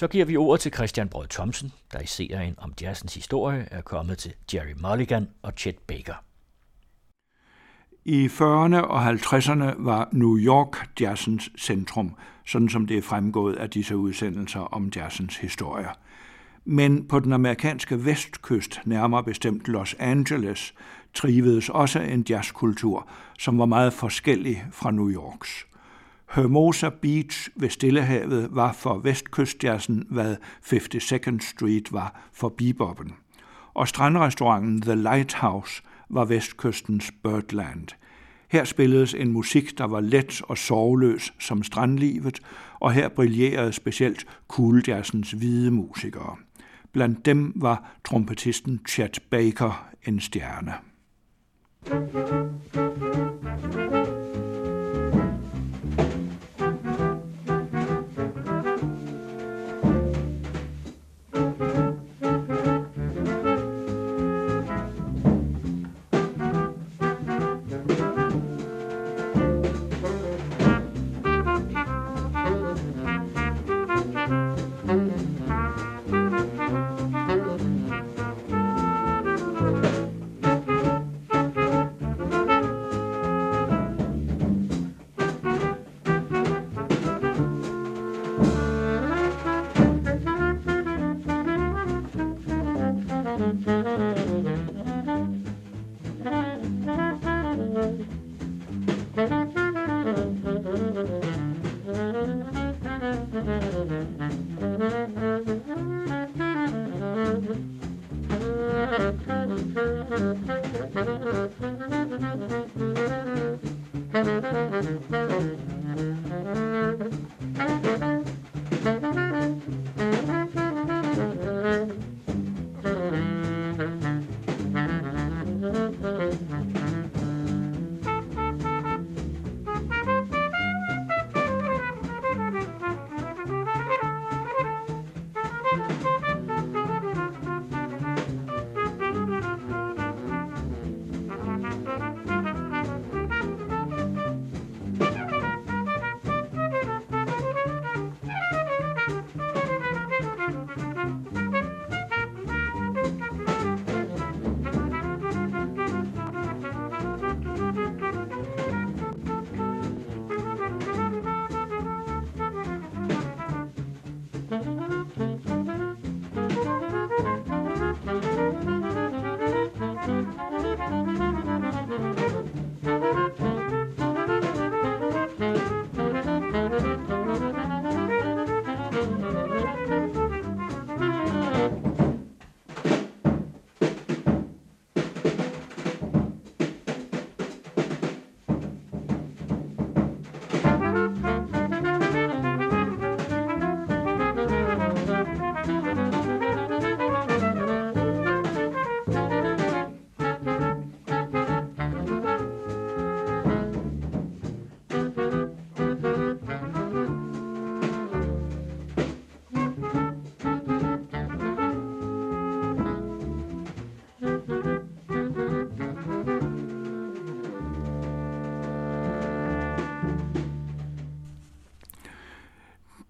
Så giver vi ordet til Christian Braae Thomsen, der i serien om jazzens historie er kommet til Gerry Mulligan og Chet Baker. I 40'erne og 50'erne var New York jazzens centrum, sådan som det er fremgået af disse udsendelser om jazzens historie. Men på den amerikanske vestkyst, nærmere bestemt Los Angeles, trivedes også en jazzkultur, som var meget forskellig fra New Yorks. Hermosa Beach ved Stillehavet var for vestkystjazzen, hvad 52nd Street var for beboppen. Og strandrestauranten The Lighthouse var vestkystens Birdland. Her spilledes en musik, der var let og sorgløs som strandlivet, og her brillerede specielt cooljazzens hvide musikere. Blandt dem var trompetisten Chet Baker en stjerne.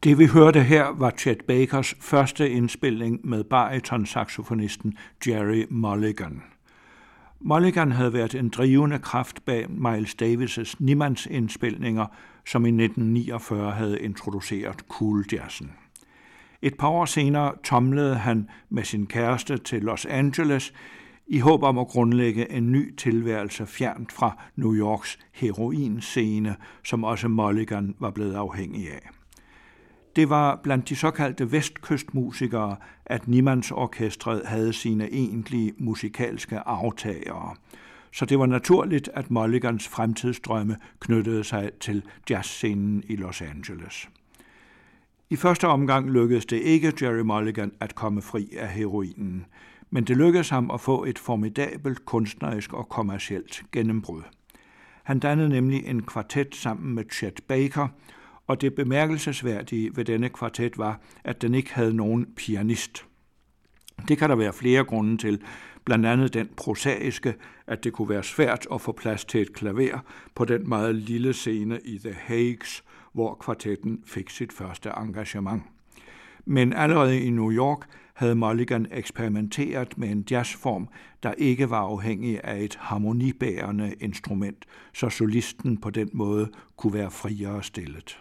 Det vi hørte her var Chet Bakers første indspilning med baritonsaxofonisten Gerry Mulligan. Mulligan havde været en drivende kraft bag Miles Davis' Niemandsindspilninger, som i 1949 havde introduceret cooljassen. Et par år senere tomlede han med sin kæreste til Los Angeles i håb om at grundlægge en ny tilværelse fjernt fra New Yorks heroinscene, som også Mulligan var blevet afhængig af. Det var blandt de såkaldte vestkystmusikere, at Niemannsorkestret havde sine egentlige musikalske aftagere. Så det var naturligt, at Mulligans fremtidsdrømme knyttede sig til jazzscenen i Los Angeles. I første omgang lykkedes det ikke Gerry Mulligan at komme fri af heroinen, men det lykkedes ham at få et formidabelt kunstnerisk og kommercielt gennembrud. Han dannede nemlig en kvartet sammen med Chet Baker, og det bemærkelsesværdige ved denne kvartet var, at den ikke havde nogen pianist. Det kan der være flere grunde til, blandt andet den prosaiske, at det kunne være svært at få plads til et klaver på den meget lille scene i The Haigs, hvor kvartetten fik sit første engagement. men allerede i New York havde Mulligan eksperimenteret med en jazzform, der ikke var afhængig af et harmonibærende instrument, så solisten på den måde kunne være friere stillet.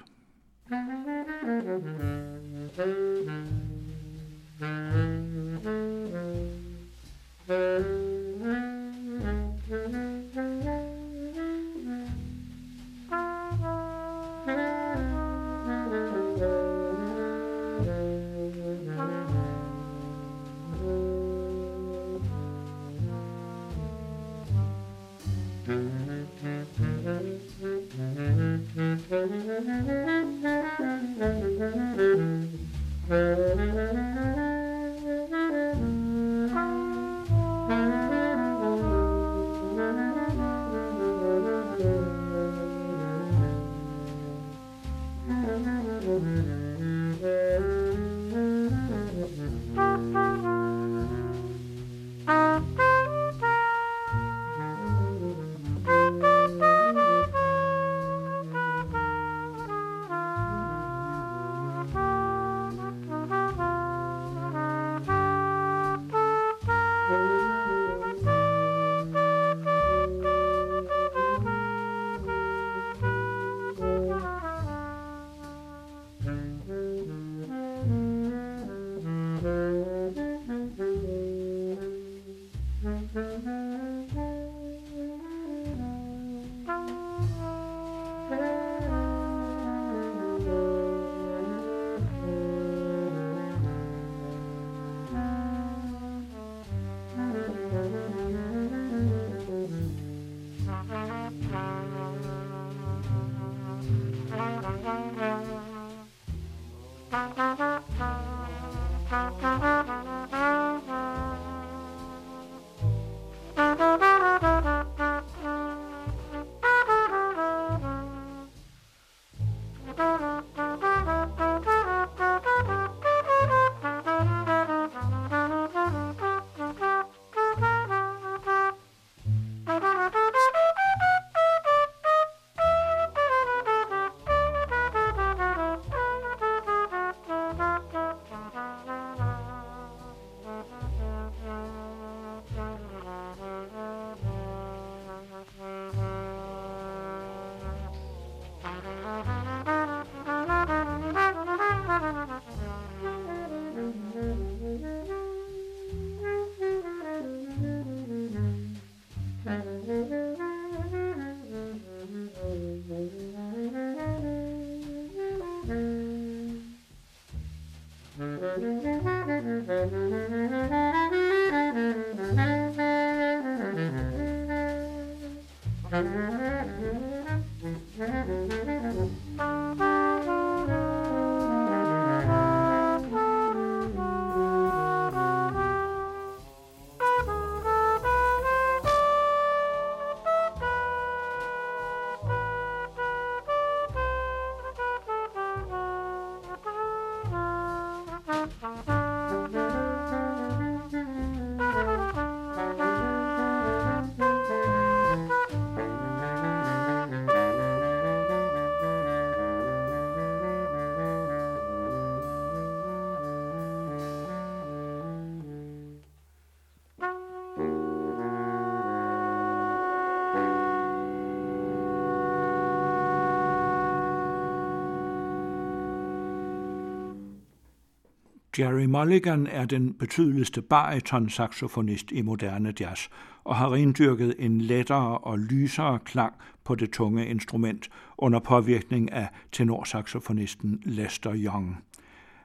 Gerry Mulligan er den betydeligste bariton-saxofonist i moderne jazz og har rendyrket en lettere og lysere klang på det tunge instrument under påvirkning af tenorsaxofonisten Lester Young.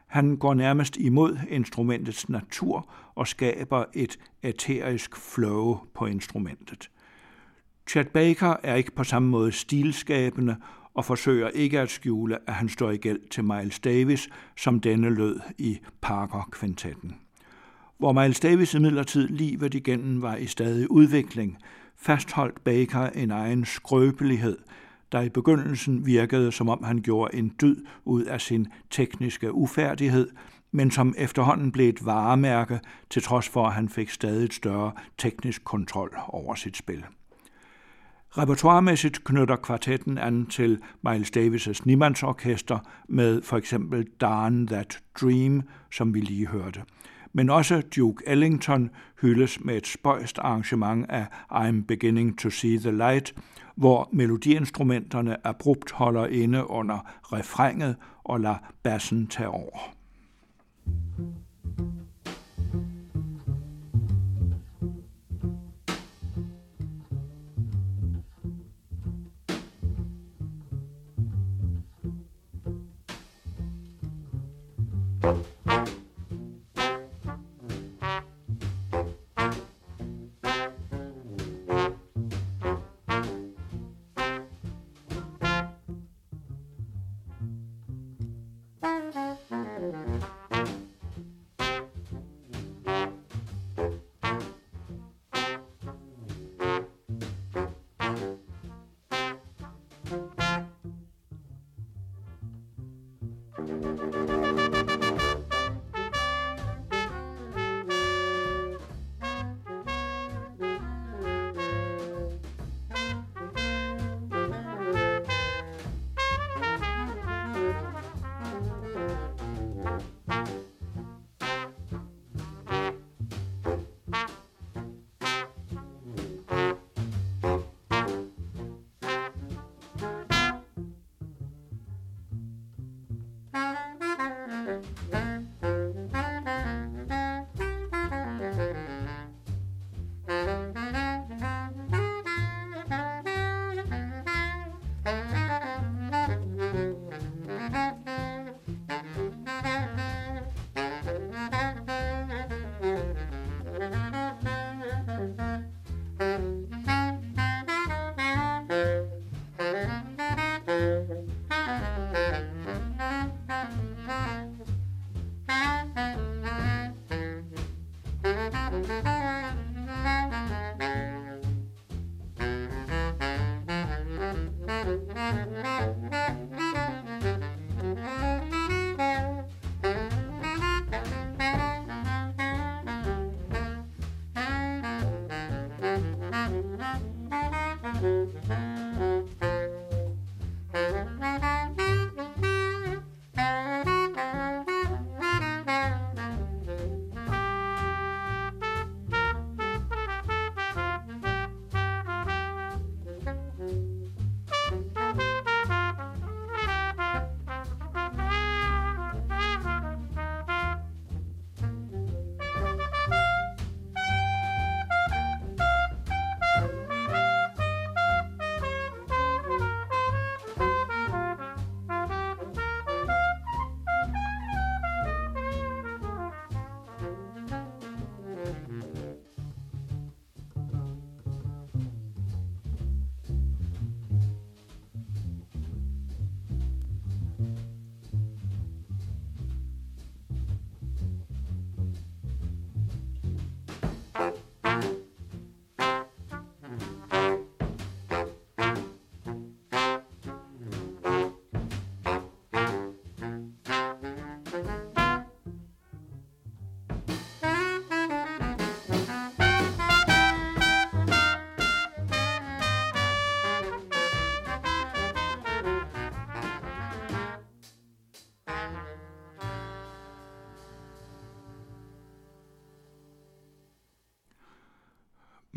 Han går nærmest imod instrumentets natur og skaber et æterisk flow på instrumentet. Chet Baker er ikke på samme måde stilskabende og forsøger ikke at skjule, at han står i gæld til Miles Davis, som denne lød i Parker-kvintetten. Hvor Miles Davis imidlertid livet igennem var i stadig udvikling, fastholdt Baker en egen skrøbelighed, der i begyndelsen virkede, som om han gjorde en dyd ud af sin tekniske ufærdighed, men som efterhånden blev et varemærke, til trods for, at han fik stadig større teknisk kontrol over sit spil. Repertoiremæssigt knytter kvartetten an til Miles Davis' Niemandsorkester med for eksempel Darn That Dream, som vi lige hørte. Men også Duke Ellington hyldes med et spøjst arrangement af I'm Beginning to See the Light, hvor melodiinstrumenterne abrupt holder inde under refrenget og lader bassen tage over.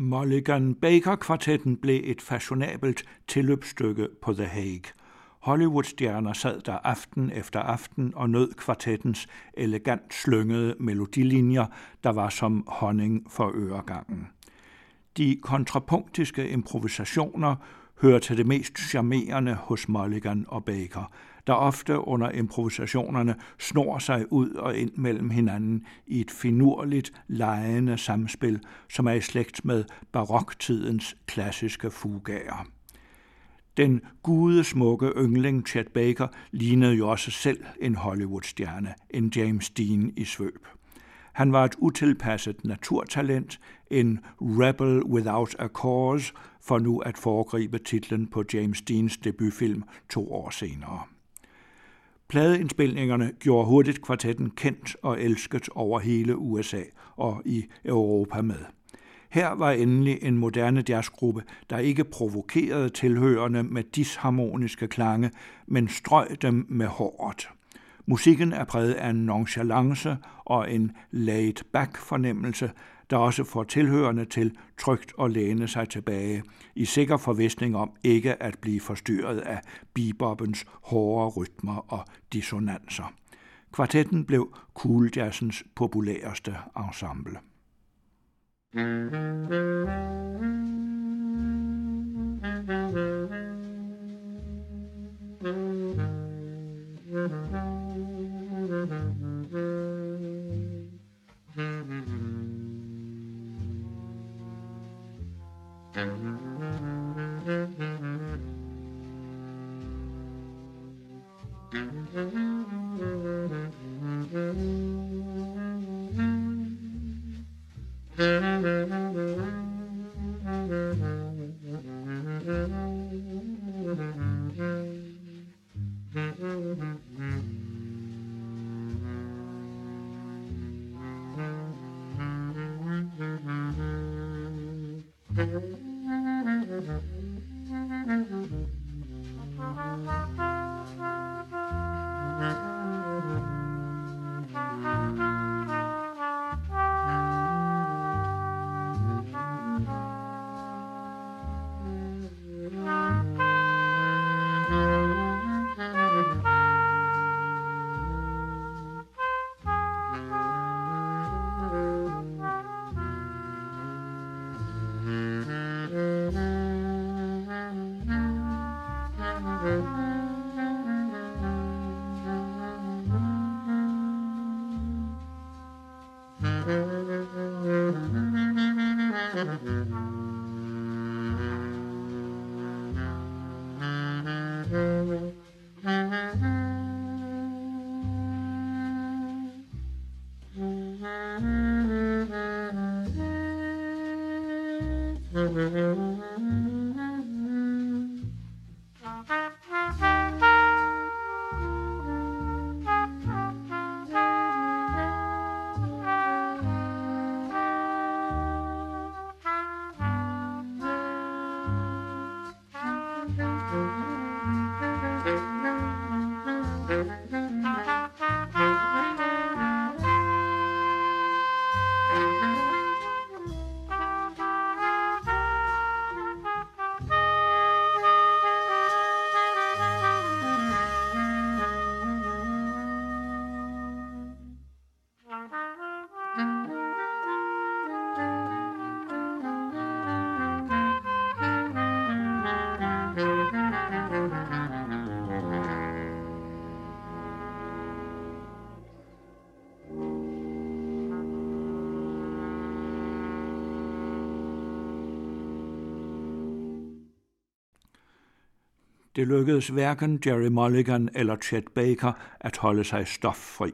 Mulligan Baker-kvartetten blev et fashionabelt tilløbsstykke på The Haig. Hollywood-stjerner sad der aften efter aften og nød kvartettens elegant slyngede melodilinjer, der var som honning for øregangen. De kontrapunktiske improvisationer hører til det mest charmerende hos Mulligan og Baker, der ofte under improvisationerne snor sig ud og ind mellem hinanden i et finurligt, legende samspil, som er i slægt med baroktidens klassiske fugaer. Den gudesmukke yngling Chet Baker lignede jo også selv en Hollywood-stjerne, en James Dean i svøb. Han var et utilpasset naturtalent, en rebel without a cause, for nu at foregribe titlen på James Deans debutfilm 2 år senere. Pladeindspilningerne gjorde hurtigt kvartetten kendt og elsket over hele USA og i Europa med. Her var endelig en moderne jazzgruppe, der ikke provokerede tilhørerne med disharmoniske klange, men strøg dem med hårdt. Musikken er præget af en nonchalance og en laid-back-fornemmelse, der også får tilhørerne til trygt at læne sig tilbage, i sikker forvisning om ikke at blive forstyrret af bebopens hårde rytmer og dissonanser. Kvartetten blev cooljazzens populæreste ensemble. Det lykkedes hverken Gerry Mulligan eller Chet Baker at holde sig stoffri.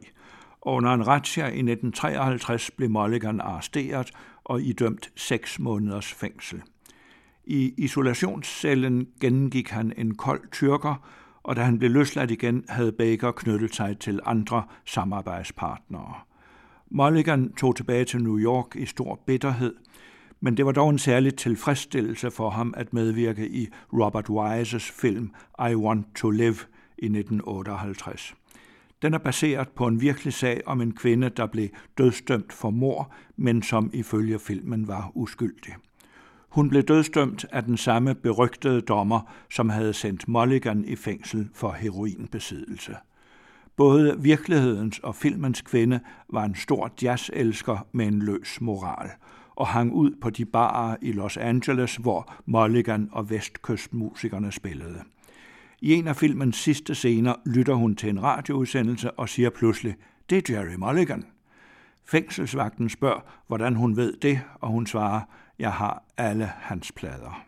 Under en razzia i 1953 blev Mulligan arresteret og idømt 6 måneders fængsel. I isolationscellen gengik han en kold tyrker, og da han blev løsladt igen, havde Baker knyttet sig til andre samarbejdspartnere. Mulligan tog tilbage til New York i stor bitterhed, men det var dog en særlig tilfredsstillelse for ham at medvirke i Robert Wises film I Want to Live i 1958. Den er baseret på en virkelig sag om en kvinde, der blev dødsdømt for mord, men som ifølge filmen var uskyldig. Hun blev dødsdømt af den samme berygtede dommer, som havde sendt Mulligan i fængsel for heroinbesiddelse. Både virkelighedens og filmens kvinde var en stor jazzelsker med en løs moral, og hang ud på de barer i Los Angeles, hvor Mulligan og vestkystmusikerne spillede. I en af filmens sidste scener lytter hun til en radioudsendelse og siger pludselig, det er Gerry Mulligan. Fængselsvagten spørger, hvordan hun ved det, og hun svarer, jeg har alle hans plader.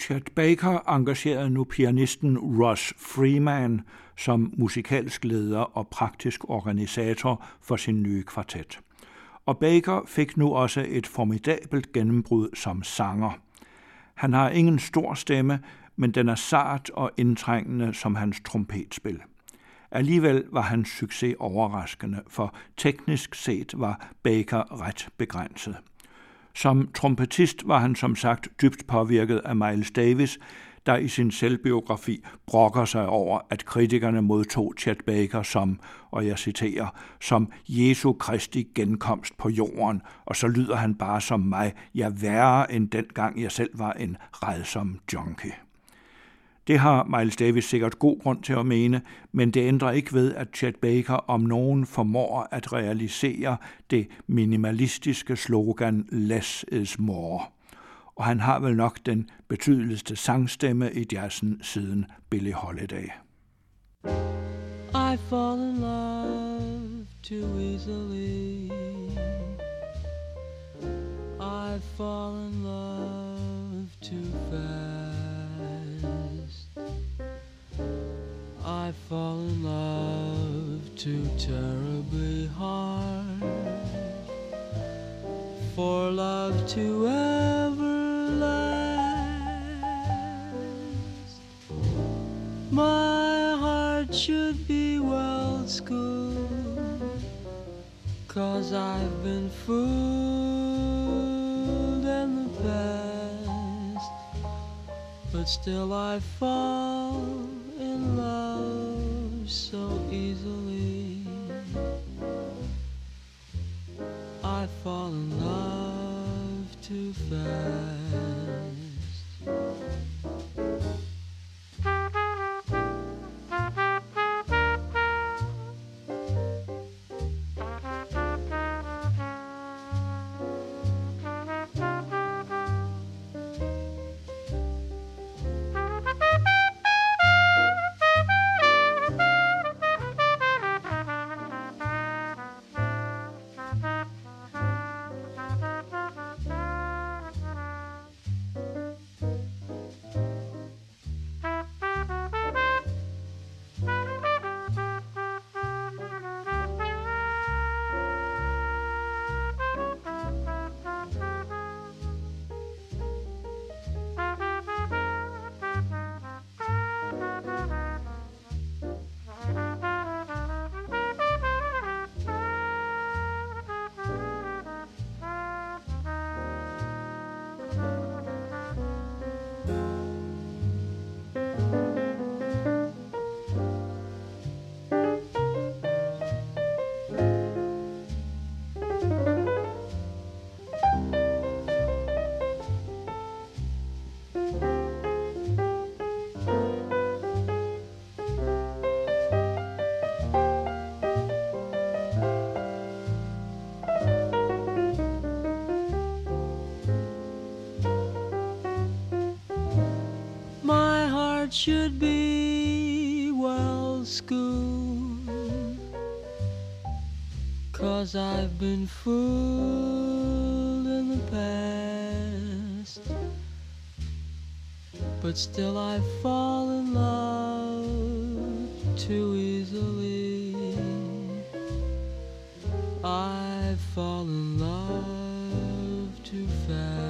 Chet Baker engagerede nu pianisten Ross Freeman som musikalsk leder og praktisk organisator for sin nye kvartet. Og Baker fik nu også et formidabelt gennembrud som sanger. Han har ingen stor stemme, men den er sart og indtrængende som hans trompetspil. Alligevel var hans succes overraskende, for teknisk set var Baker ret begrænset. Som trompetist var han som sagt dybt påvirket af Miles Davis, der i sin selvbiografi brokker sig over, at kritikerne modtog Chet Baker som, og jeg citerer, som Jesu Kristi genkomst på jorden, og så lyder han bare som mig, jeg værre end dengang jeg selv var en rædsom junkie. Det har Miles Davis sikkert god grund til at mene, men det ændrer ikke ved, at Chet Baker om nogen formår at realisere det minimalistiske slogan Less is more. Og han har vel nok den betydeligste sangstemme i jazzen siden Billie Holiday. I fall in love too easily. I fall in love too fast. I fall in love too terribly hard for love to ever last. My heart should be well schooled, 'cause I've been fooled in the past, but still I fall in love so easily. I fall in love too fast. child should be well schooled, 'cause I've been fooled in the past, but still I fall in love too easily. I fall in love too fast.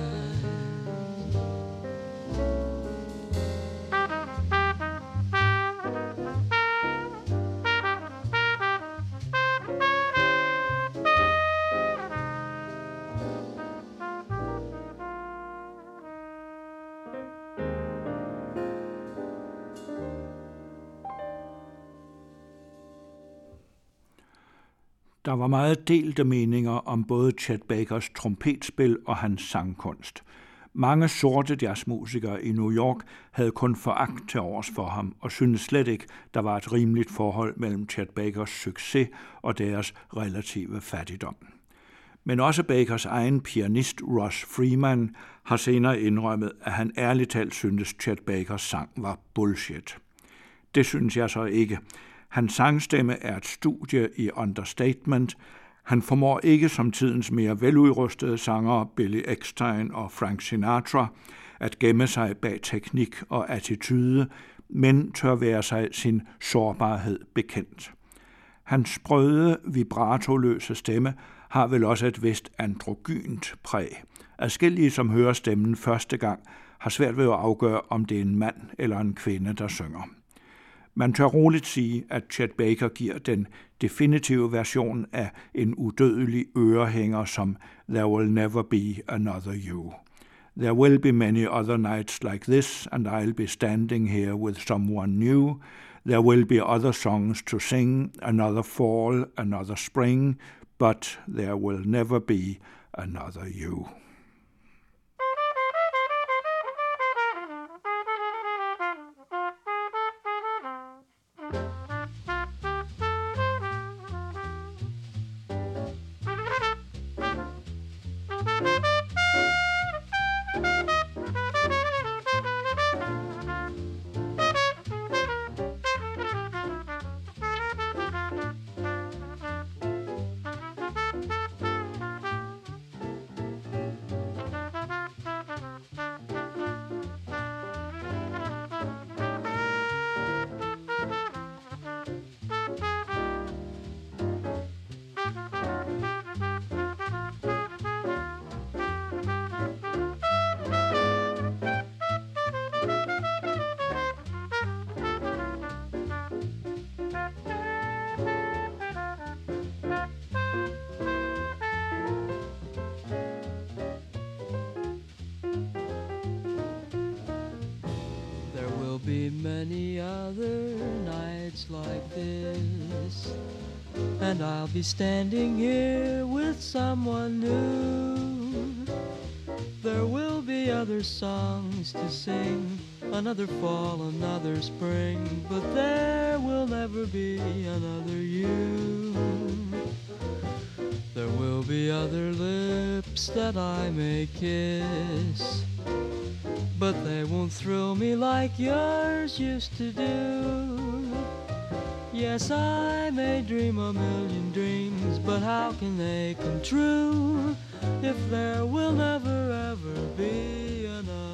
Der var meget delte meninger om både Chet Bakers trompetspil og hans sangkunst. Mange sorte jazzmusikere i New York havde kun foragt til overs for ham og syntes slet ikke, der var et rimeligt forhold mellem Chet Bakers succes og deres relative fattigdom. Men også Bakers egen pianist Ross Freeman har senere indrømmet, at han ærligt talt syntes, Chet Bakers sang var bullshit. Det synes jeg så ikke. Hans sangstemme er et studie i understatement. Han formår ikke som tidens mere veludrustede sangere Billy Eckstein og Frank Sinatra at gemme sig bag teknik og attitude, men tør være sig sin sårbarhed bekendt. Hans sprøde, vibratoløse stemme har vel også et vist androgynt præg. Adskillige, som hører stemmen første gang, har svært ved at afgøre, om det er en mand eller en kvinde, der synger. Man tør roligt sige, at Chet Baker giver den definitive version af en udødelig ørehænger som There Will Never Be Another You. There will be many other nights like this, and I'll be standing here with someone new. There will be other songs to sing, another fall, another spring, but there will never be another you. And I'll be standing here with someone new. There will be other songs to sing, another fall, another spring, but there will never be another you. There will be other lips that I may kiss, but they won't thrill me like yours used to do. Yes, I may dream a million dreams, but how can they come true if there will never ever be another?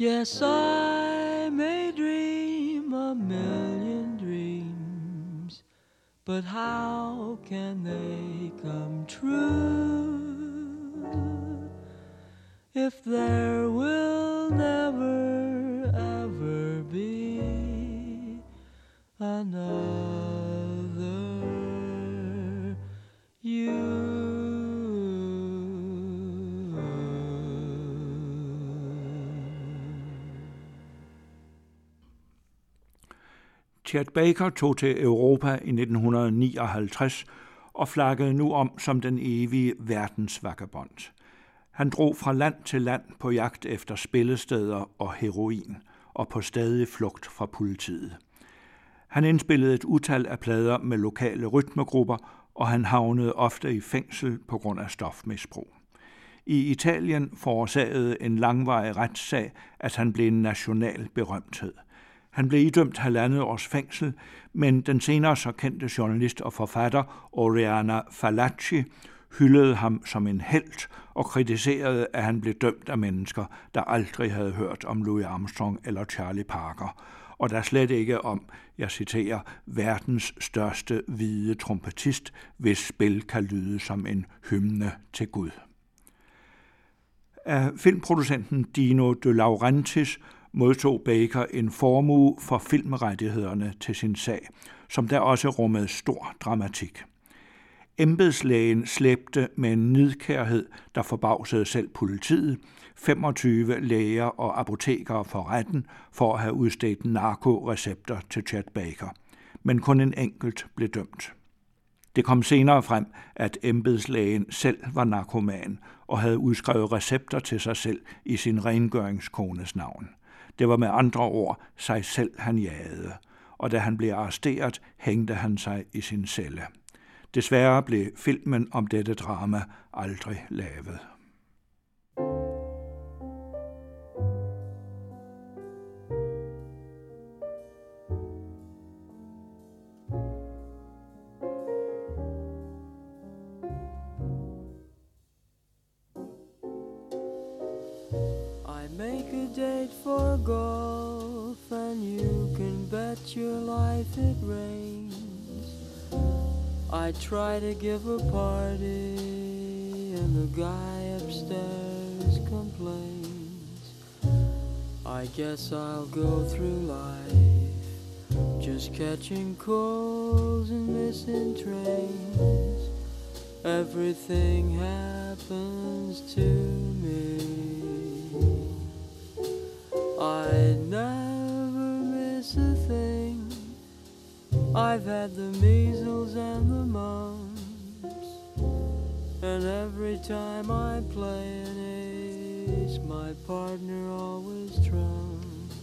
Yes, I may dream a million dreams, but how can they come true if there will never, ever be another you? Chet Baker tog til Europa i 1959 og flakkede nu om som den evige verdensvagabond. Han drog fra land til land på jagt efter spillesteder og heroin og på stadig flugt fra politiet. Han indspillede et utal af plader med lokale rytmegrupper, og han havnede ofte i fængsel på grund af stofmisbrug. I Italien forårsagede en langvarig retssag, at han blev en national berømthed. Han blev idømt 1,5 års fængsel, men den senere så kendte journalist og forfatter Oriana Fallaci hyldede ham som en helt og kritiserede, at han blev dømt af mennesker, der aldrig havde hørt om Louis Armstrong eller Charlie Parker, og der slet ikke om, jeg citerer, verdens største hvide trompetist, hvis spil kan lyde som en hymne til Gud. Af filmproducenten Dino De Laurentiis modtog Baker en formue for filmrettighederne til sin sag, som der også rummede stor dramatik. Embedslægen slæbte med en nidkærhed, der forbavsede selv politiet, 25 læger og apotekere for retten for at have udstedt narkorecepter til Chet Baker, men kun en enkelt blev dømt. Det kom senere frem, at embedslægen selv var narkoman og havde udskrevet recepter til sig selv i sin rengøringskones navn. Det var med andre ord sig selv, han jagede, og da han blev arresteret, hængte han sig i sin celle. Desværre blev filmen om dette drama aldrig lavet. I make a date for golf, and you can bet your life it rains. I try to give a party and the guy upstairs complains. I guess I'll go through life just catching calls and missing trains. Everything happens to me. I never miss a thing. I've had the measles and the mumps, and every time I play an ace, my partner always trumps.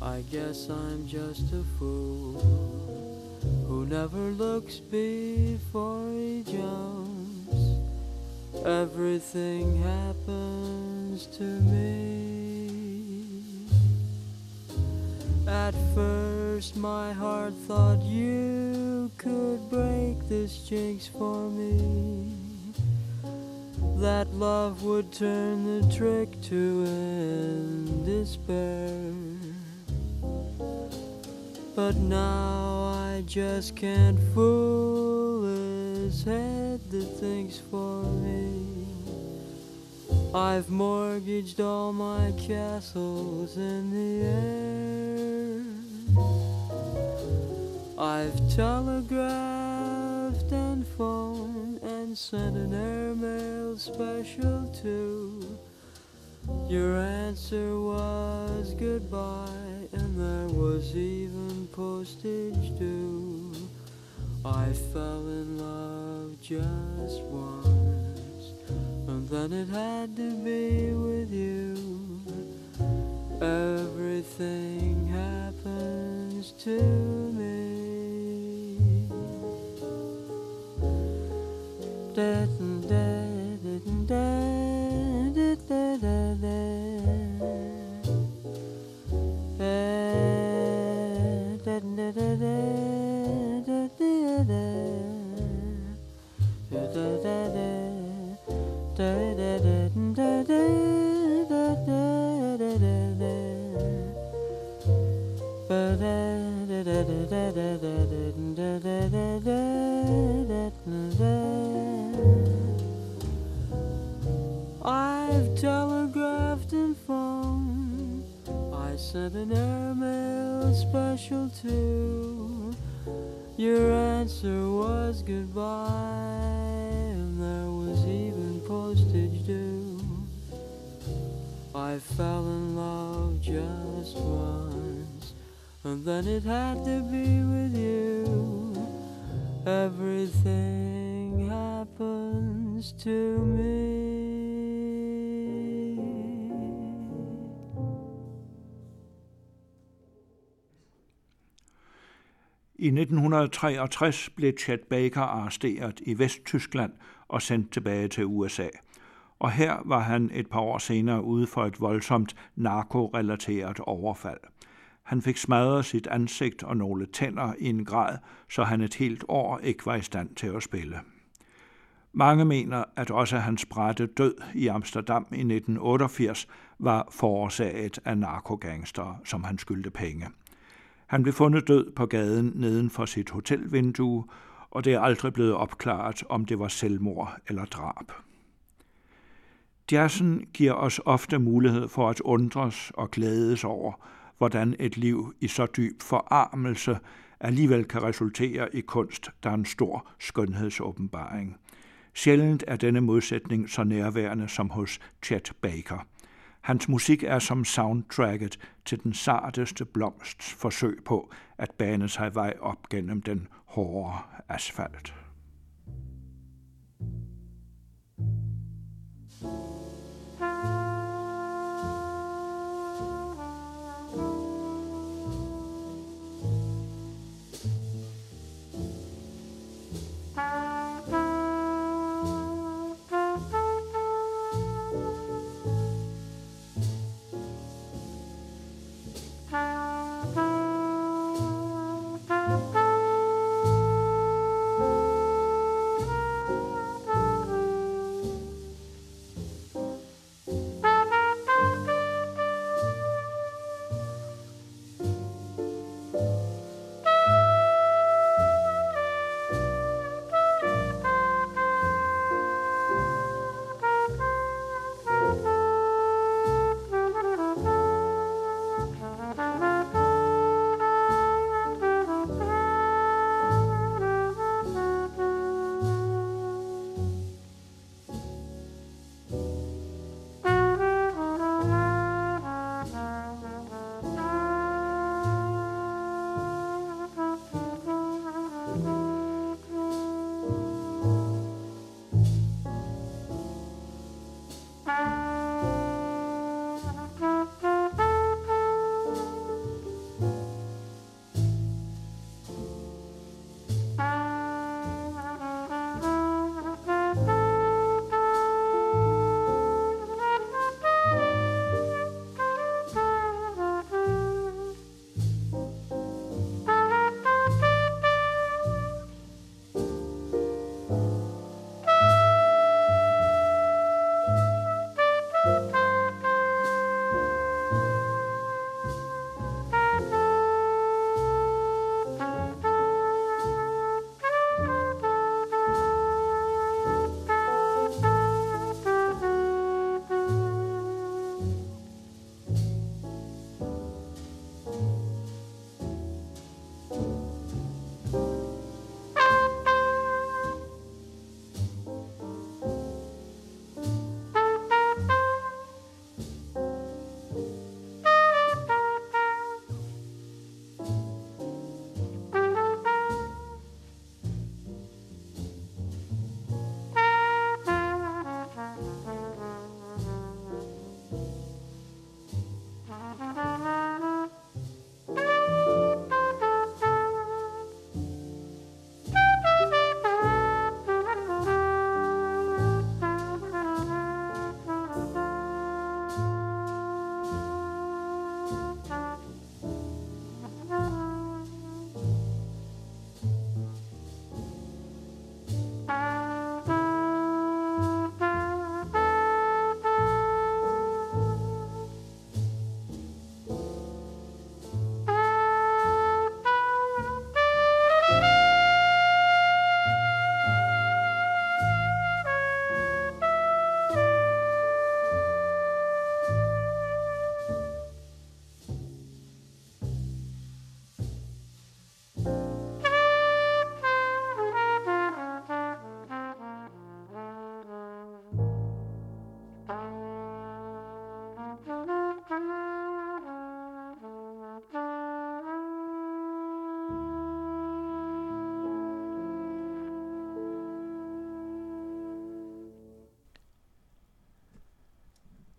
I guess I'm just a fool who never looks before he jumps. Everything happens to me. At first my heart thought you could break this jinx for me, that love would turn the trick to end despair. But now I just can't fool his head that thinks for me. I've mortgaged all my castles in the air. I've telegraphed and phoned and sent an airmail special too. Your answer was goodbye, and there was even postage due. I fell in love just once, and then it had to be with you. Everything happens to me. Da da da da da da da da da da da da da. Da da da da da da da da da. Ba da da da da da da da da da. I've telegraphed and phoned, I sent an airmail special too. Your answer was goodbye, and there was even postage due. I fell in love just once, and then it had to be with you. Everything happens to me. I 1963 blev Chet Baker arresteret i Vesttyskland og sendt tilbage til USA. Og her var han et par år senere ude for et voldsomt narkorelateret overfald. Han fik smadret sit ansigt og nogle tænder i en grad, så han et helt år ikke var i stand til at spille. Mange mener, at også hans bratte død i Amsterdam i 1988 var forårsaget af narkogangstere, som han skyldte penge. Han blev fundet død på gaden neden for sit hotelvindue, og det er aldrig blevet opklaret, om det var selvmord eller drab. Jazzen giver os ofte mulighed for at undres og glædes over, hvordan et liv i så dyb forarmelse alligevel kan resultere i kunst, der er en stor skønhedsåbenbaring. Sjældent er denne modsætning så nærværende som hos Chet Baker. Hans musik er som soundtracket til den sarteste blomsts forsøg på at bane sig vej op gennem den hårde asfalt.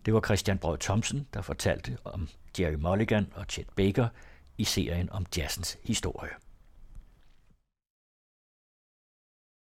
Det var Christian Braae Thomsen, der fortalte om Gerry Mulligan og Chet Baker i serien om jazzens historie.